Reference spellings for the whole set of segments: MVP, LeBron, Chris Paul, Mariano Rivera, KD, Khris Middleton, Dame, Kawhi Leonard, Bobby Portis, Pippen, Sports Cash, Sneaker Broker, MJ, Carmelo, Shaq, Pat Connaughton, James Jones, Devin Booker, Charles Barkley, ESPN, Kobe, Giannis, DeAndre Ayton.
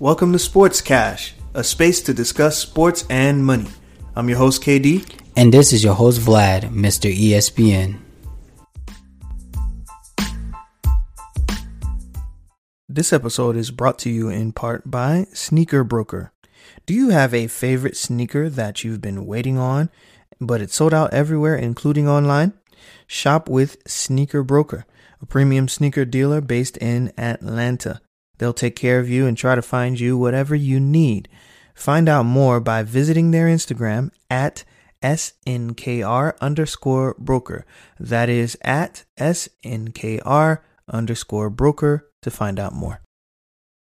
Welcome to Sports Cash, a space to discuss sports and money. I'm your host, KD. And this is your host, Vlad, Mr. ESPN. This episode is brought to you in part by Sneaker Broker. Do you have a favorite sneaker that you've been waiting on, but it's sold out everywhere, including online? Shop with Sneaker Broker, a premium sneaker dealer based in Atlanta. They'll take care of you and try to find you whatever you need. Find out more by visiting their Instagram at SNKR_broker. That is at SNKR_broker to find out more.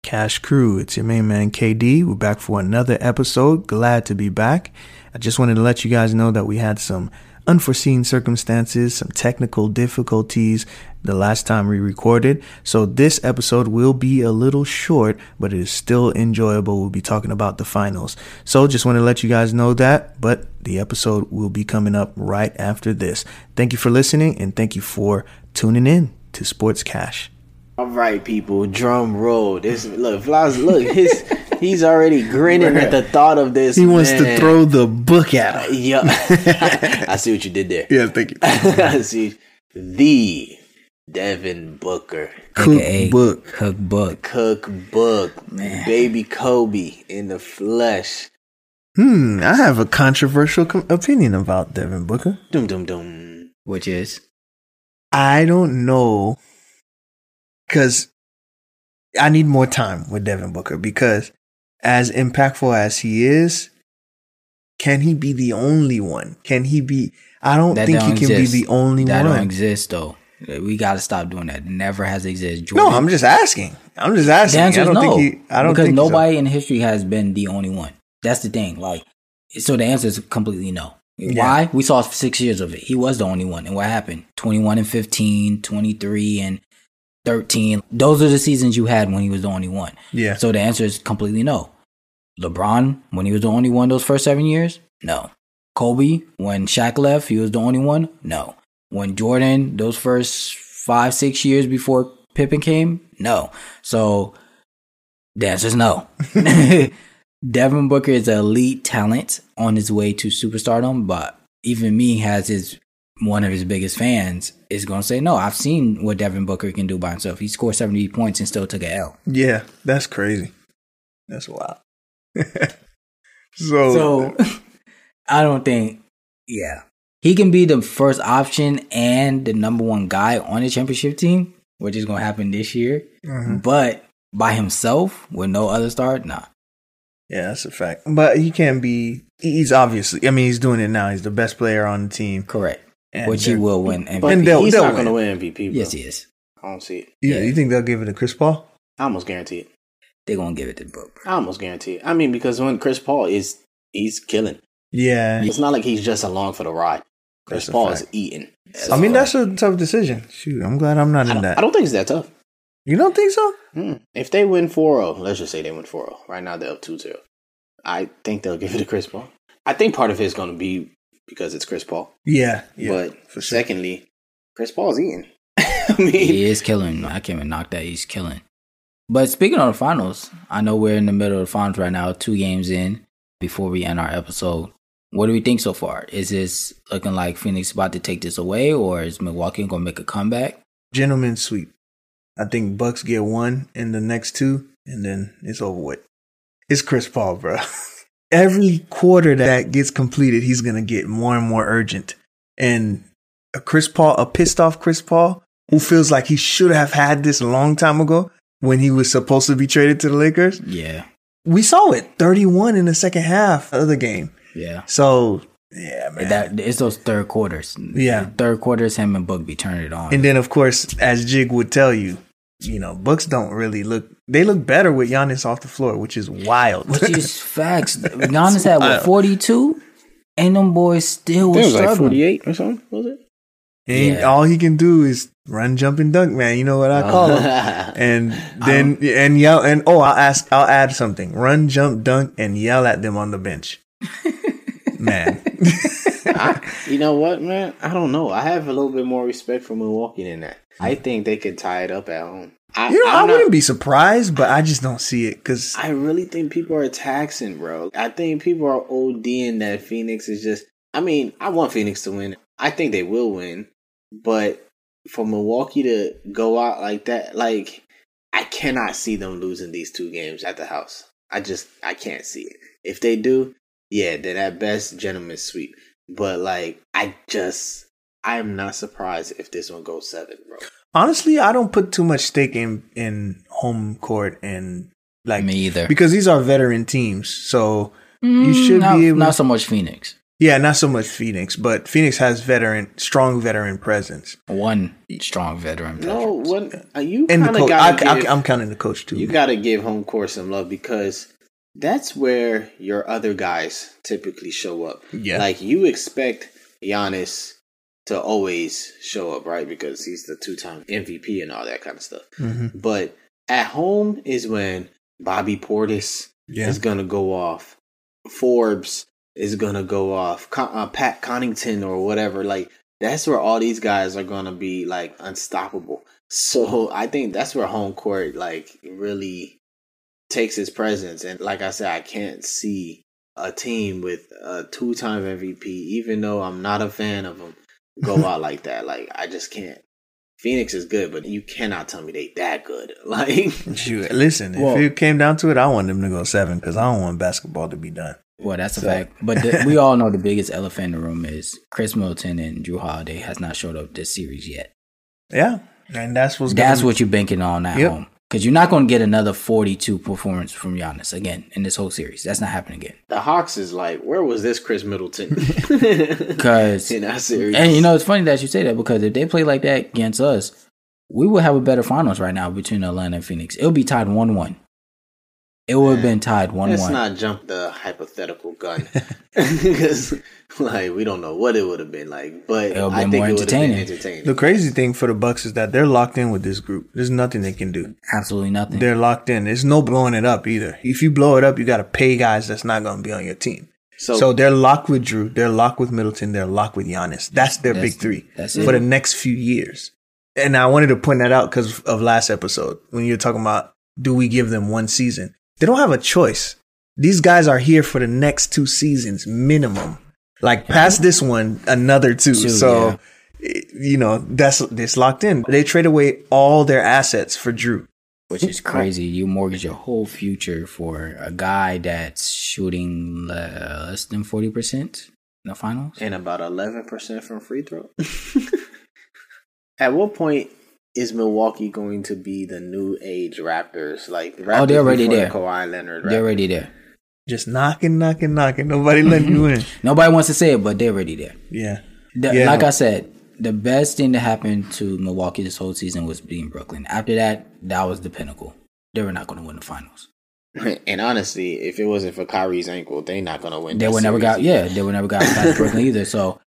Cash Crew, it's your main man KD. We're back for another episode. Glad to be back. I just wanted to let you guys know that we had some unforeseen circumstances, some technical difficulties the last time we recorded. So this episode will be a little short, but it is still enjoyable. We'll be talking about the finals. So just want to let you guys know that, but the episode will be coming up right after this. Thank you for listening and thank you for tuning in to Sports Cash. All right, people, drum roll. This look, he's already grinning at the thought of this. He wants to throw the book at him. Yeah, I see what you did there. Yeah, thank you. I see the Devin Booker cookbook, man. Baby Kobe in the flesh. I have a controversial opinion about Devin Booker. Which is, I don't know. Because I need more time with Devin Booker, because as impactful as he is, can he be the only one? Can he be? I don't think he can be the only one. That don't exist, though. We got to stop doing that. Never has existed. Jordan. No, I'm just asking. The answer is no. Because nobody in history has been the only one. That's the thing. Like, so the answer is completely no. Yeah. Why? We saw 6 years of it. He was the only one. And what happened? 21 and 15, 23 and 13. Those are the seasons you had when he was the only one. Yeah. So the answer is completely no. LeBron, when he was the only one those first 7 years? No. Kobe, when Shaq left, he was the only one? No. When Jordan, those first 5-6 years before Pippen came? No. So the answer is no. Devin Booker is an elite talent on his way to superstardom, but even me has his... one of his biggest fans is going to say, no, I've seen what Devin Booker can do by himself. He scored 70 points and still took an L. Yeah, that's crazy. That's wild. So I don't think, yeah. He can be the first option and the number one guy on the championship team, which is going to happen this year. Mm-hmm. But by himself, with no other star, nah. Yeah, that's a fact. But he can be, he's obviously, I mean, he's doing it now. He's the best player on the team. Correct. And which he will win MVP. But he's not going to win MVP, bro. Yes, he is. I don't see it. Yeah, you think they'll give it to Chris Paul? I almost guarantee it. They're going to give it to Booker. I almost guarantee it. I mean, because when Chris Paul is, he's killing. Yeah. It's not like he's just along for the ride. Chris Paul is eating. I mean, that's a tough decision. Shoot, I'm glad I'm not in that. I don't think it's that tough. You don't think so? If they win 4-0, let's just say they win 4-0. Right now, they're up 2-0. I think they'll give it to Chris Paul. I think part of it is going to be because it's Chris Paul. Yeah. But for sure. Secondly, Chris Paul's eating. I mean, he is killing. I can't even knock that. He's killing. But speaking of the finals, I know we're in the middle of the finals right now, 2 games in before we end our episode. What do we think so far? Is this looking like Phoenix about to take this away, or is Milwaukee going to make a comeback? Gentlemen sweep. I think Bucks get 1 in the next 2, and then it's over with. It's Chris Paul, bro. Every quarter that gets completed, he's going to get more and more urgent. And a pissed off Chris Paul, who feels like he should have had this a long time ago when he was supposed to be traded to the Lakers. Yeah. We saw it, 31 in the second half of the game. Yeah. So, yeah, man. It's those third quarters. Yeah. Third quarters, him and Book be turning it on. And then, of course, as Jig would tell you, you know, Bucks don't really look. They look better with Giannis off the floor, which is wild. Which is facts. Giannis had what, 42, and them boys still was struggling. Like 48 or something, was it? And all he can do is run, jump, and dunk, man. You know what I call him. And then yell. And I'll add something: run, jump, dunk, and yell at them on the bench. Man, you know what, man? I don't know. I have a little bit more respect for Milwaukee than that. I think they could tie it up at home. I wouldn't be surprised, but I just don't see it because I really think people are taxing, bro. I think people are ODing that Phoenix is just. I mean, I want Phoenix to win. I think they will win, but for Milwaukee to go out like that, like I cannot see them losing these two games at the house. I can't see it. If they do, yeah, they're at best gentleman's sweep. But like, I am not surprised if this one goes 7, bro. Honestly, I don't put too much stake in home court and like me either because these are veteran teams, so you should be able. Not so much Phoenix. Yeah, not so much Phoenix, but Phoenix has strong veteran presence. One strong veteran presence. No, one, you kind of I'm counting the coach too. You got to give home court some love because that's where your other guys typically show up. Yeah. Like you expect Giannis to always show up, right? Because he's the 2-time MVP and all that kind of stuff. Mm-hmm. But at home is when Bobby Portis is going to go off. Forbes is going to go off. Pat Connaughton or whatever. Like, that's where all these guys are going to be, like, unstoppable. So I think that's where home court, like, really takes its presence. And like I said, I can't see a team with a 2-time MVP, even though I'm not a fan of him, go out like that. Like, I just can't. Phoenix is good, but you cannot tell me they that good. Like, shoot, listen, if it came down to it, I want them to go 7 because I don't want basketball to be done. Well, that's a fact. But we all know the biggest elephant in the room is Khris Middleton and Jrue Holiday has not showed up this series yet. Yeah, and that's what you're banking on at home because you're not going to get another 42 performance from Giannis again in this whole series. That's not happening again. The Hawks is like, where was this Khris Middleton? Because in our series, and you know it's funny that you say that because if they play like that against us, we would have a better finals right now between Atlanta and Phoenix. It'll be tied 1-1. It would have been tied 1-1. Let's not jump the hypothetical gun. Because, like, we don't know what it would have been like. But I think it would have been entertaining. The crazy thing for the Bucks is that they're locked in with this group. There's nothing they can do. Absolutely nothing. They're locked in. There's no blowing it up either. If you blow it up, you got to pay guys that's not going to be on your team. So they're locked with Jrue. They're locked with Middleton. They're locked with Giannis. That's their big three for the next few years. And I wanted to point that out because of last episode when you were talking about, do we give them one season? They don't have a choice. These guys are here for the next 2 seasons minimum. Like past this one, another 2. So, you know, that's locked in. They trade away all their assets for Jrue. Which is crazy. You mortgage your whole future for a guy that's shooting less than 40% in the finals. And about 11% from free throw. At what point is Milwaukee going to be the new age Raptors? Like the Raptors they're already there. Kawhi Leonard, right? They're already there. Just knocking. Nobody letting you in. Nobody wants to say it, but they're already there. Yeah. Like I said, the best thing that happened to Milwaukee this whole season was being Brooklyn. After that, that was the pinnacle. They were not going to win the finals. And honestly, if it wasn't for Kyrie's ankle, they're not going to win. They would never got past Brooklyn either. So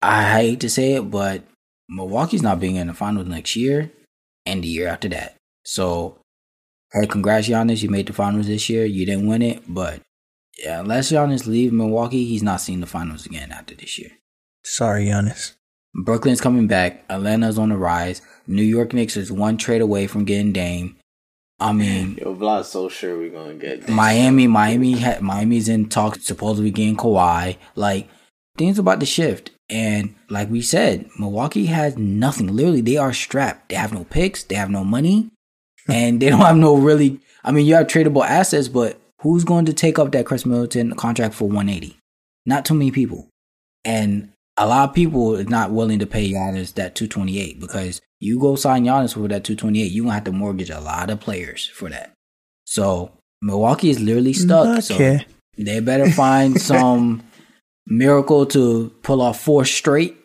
I hate to say it, but Milwaukee's not being in the finals next year and the year after that. So, hey, congrats, Giannis. You made the finals this year. You didn't win it, but yeah, unless Giannis leaves Milwaukee, he's not seeing the finals again after this year. Sorry, Giannis. Brooklyn's coming back. Atlanta's on the rise. New York Knicks is 1 trade away from getting Dame. I mean, yo, Vlad's so sure we're going to get this. Miami's in talks, supposedly getting Kawhi. Like, things about to shift. And like we said, Milwaukee has nothing. Literally, they are strapped. They have no picks. They have no money. And they don't have no really... I mean, you have tradable assets, but who's going to take up that Khris Middleton contract for $180? Not too many people. And a lot of people are not willing to pay Giannis that $228 because you go sign Giannis for that $228, you're going to have to mortgage a lot of players for that. So Milwaukee is literally stuck. Okay. So they better find some... miracle to pull off 4 straight,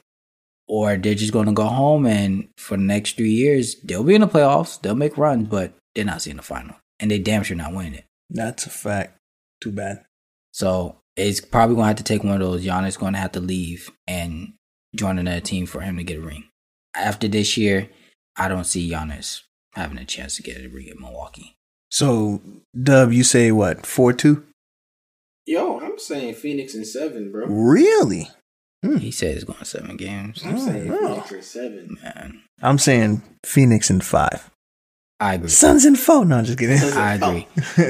or they're just going to go home and for the next 3 years, they'll be in the playoffs, they'll make runs, but they're not seeing the final. And they damn sure not winning it. That's a fact. Too bad. So it's probably going to have to take one of those. Giannis going to have to leave and join another team for him to get a ring. After this year, I don't see Giannis having a chance to get a ring at Milwaukee. So, Dub, you say what, 4-2? Yo, I'm saying Phoenix in 7, bro. Really? He said it's going 7 games. I'm saying Phoenix in 7. Man. I'm saying Phoenix in 5. I agree. Suns in four. No, I'm just kidding. I agree.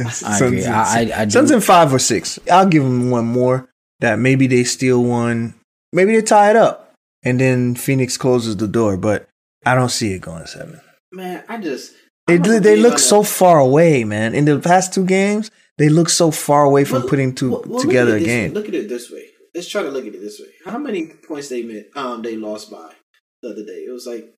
Suns in 5 or 6. I'll give them one more. That maybe they steal one. Maybe they tie it up, and then Phoenix closes the door. But I don't see it going 7. Man, I just they look so far away, man. In the past 2 games, they look so far away from putting together a game. Look at it this way. Let's try to look at it this way. How many points they lost by the other day? It was like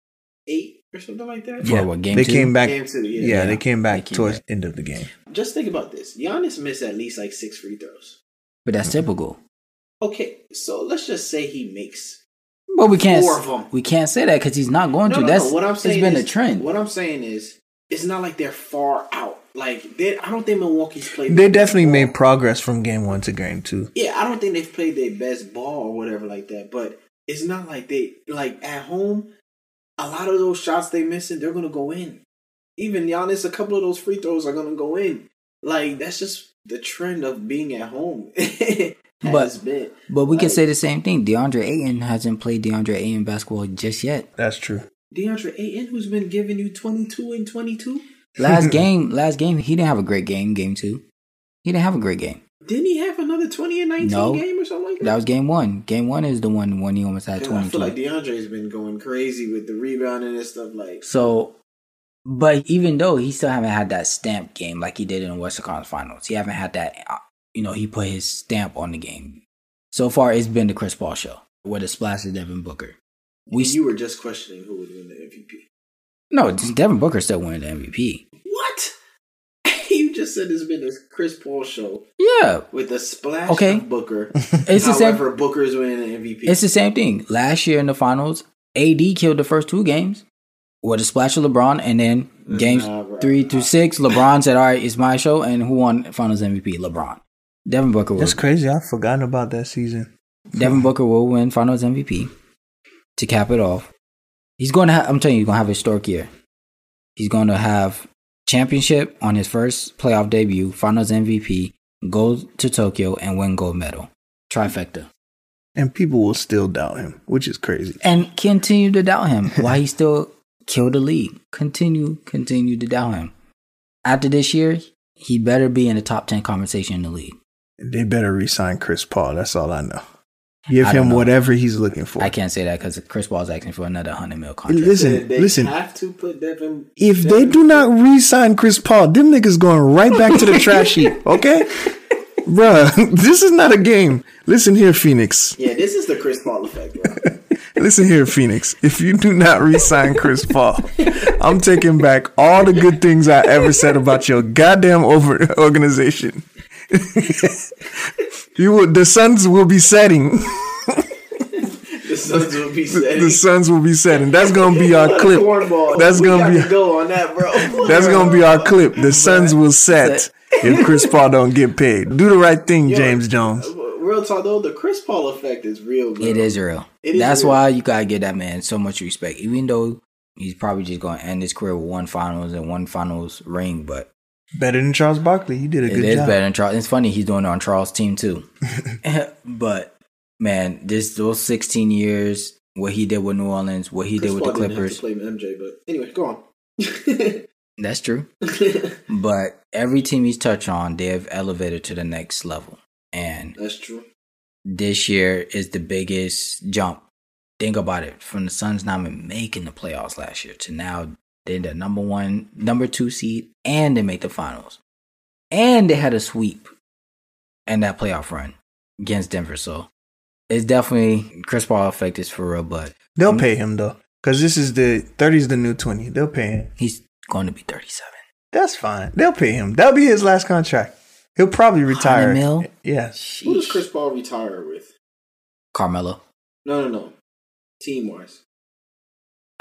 8 or something like that. Yeah, what, game 2? They came back. Game 2, yeah. They came back towards the end of the game. Just think about this. Giannis missed at least like 6 free throws. But that's typical. Okay, so let's just say he makes four of them. We can't say that because he's not going to. That's what I'm saying. It's been a trend. What I'm saying is, it's not like they're far out. Like I don't think Milwaukee's played. They definitely made progress from game 1 to game 2. Yeah, I don't think they've played their best ball or whatever like that. But it's not like they at home. A lot of those shots they missing, they're gonna go in. Even Giannis, a couple of those free throws are gonna go in. Like that's just the trend of being at home. But we can say the same thing. DeAndre Ayton hasn't played DeAndre Ayton basketball just yet. That's true. DeAndre Ayton, who's been giving you 22 and 22. Last game, he didn't have a great game. Game 2, he didn't have a great game. Didn't he have another 20 and 19 game or something like that? That was game 1. Game 1 is the one when he almost had 20. I feel like DeAndre's been going crazy with the rebounding and stuff like. So, but even though he still haven't had that stamp game like he did in the Western Conference Finals, he haven't had that. He put his stamp on the game. So far, it's been the Chris Paul show with a splash of Devin Booker. You were just questioning who would win the MVP. No, Devin Booker still winning the MVP. What? You just said it's been a Chris Paul show. Yeah. With a splash of Booker. It's However, Booker's winning the MVP. It's the same thing. Last year in the finals, AD killed the first 2 games with a splash of LeBron, and then games 3 to 6, LeBron said, all right, it's my show, and who won finals MVP? LeBron. Devin Booker will. That's crazy. I've forgotten about that season. Devin Booker will win finals MVP to cap it off. He's going to have, I'm telling you, he's going to have a historic year. He's going to have championship on his first playoff debut, finals MVP, go to Tokyo and win gold medal. Trifecta. And people will still doubt him, which is crazy. And continue to doubt him while he still killed the league. Continue to doubt him. After this year, he better be in the top 10 conversation in the league. They better re-sign Chris Paul. That's all I know. Give him whatever he's looking for. I can't say that because Chris Paul's asking for another $100 million contract. Listen. Have to put Devin. If Devin, they do not re-sign Chris Paul, them niggas going right back to the trash heap. Okay, bruh, this is not a game. Listen here, Phoenix. Yeah, this is the Chris Paul effect, bro. Listen here, Phoenix. If you do not re-sign Chris Paul, I'm taking back all the good things I ever said about your goddamn organization. The suns will be setting. The suns will be setting. That's gonna be our clip. That's gonna be go on that, bro. That's gonna be our clip. The suns will set if Chris Paul don't get paid. Do the right thing, James Jones. Real talk though, the Chris Paul effect is real. Bro. It is real. That's why you gotta give that man so much respect, even though he's probably just gonna end his career with 1 finals ring, but. Better than Charles Barkley. He did a good job. It is better than Charles. It's funny he's doing it on Charles' team too. But man, those 16 years, what he did with New Orleans, what he did with the Clippers. Chris Paul didn't have to play MJ, but anyway, go on. That's true. But every team he's touched on, they have elevated to the next level, and that's true. This year is the biggest jump. Think about it: from the Suns not even making the playoffs last year to now. They're the number 2 seed, and they make the finals. And they had a sweep in that playoff run against Denver. So it's definitely Chris Paul effect is for real, but they'll pay him though. Because this is the 30's the new 20. They'll pay him. He's going to be 37. That's fine. They'll pay him. That'll be his last contract. He'll probably retire. $100 million? Yeah. Sheesh. Who does Chris Paul retire with? Carmelo. No. Team wise.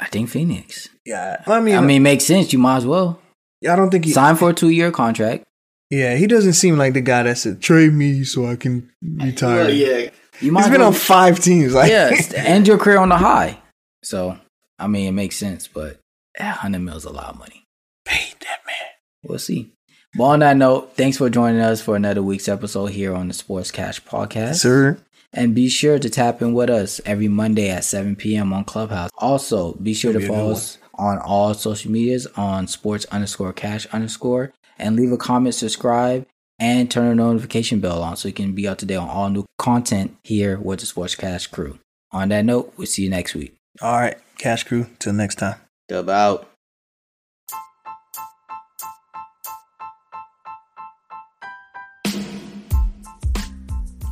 I think Phoenix. Yeah. I mean, makes sense. You might as well. I don't think he signed for a 2-year contract. Yeah, he doesn't seem like the guy that said, trade me so I can retire. Yeah. He's been on 5 teams. Like. Yeah, end your career on the high. So, I mean, it makes sense, but $100 million is a lot of money. Pay that man. We'll see. But on that note, thanks for joining us for another week's episode here on the Sports Cash Podcast. Sir. And be sure to tap in with us every Monday at 7 p.m. on Clubhouse. Also, be sure to follow us on all social medias on sports_cash_, and leave a comment, subscribe, and turn the notification bell on so you can be up to date on all new content here with the Sports Cash crew. On that note, we'll see you next week. All right, Cash crew, till next time. Dub out.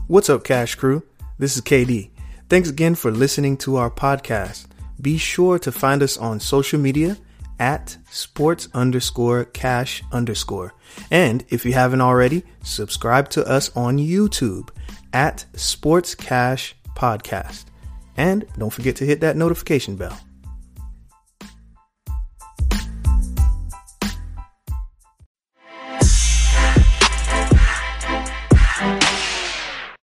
What's up, Cash crew? This is KD. Thanks again for listening to our podcast. Be sure to find us on social media at sports_cash_. And if you haven't already, subscribe to us on YouTube at Sports Cash Podcast. And don't forget to hit that notification bell.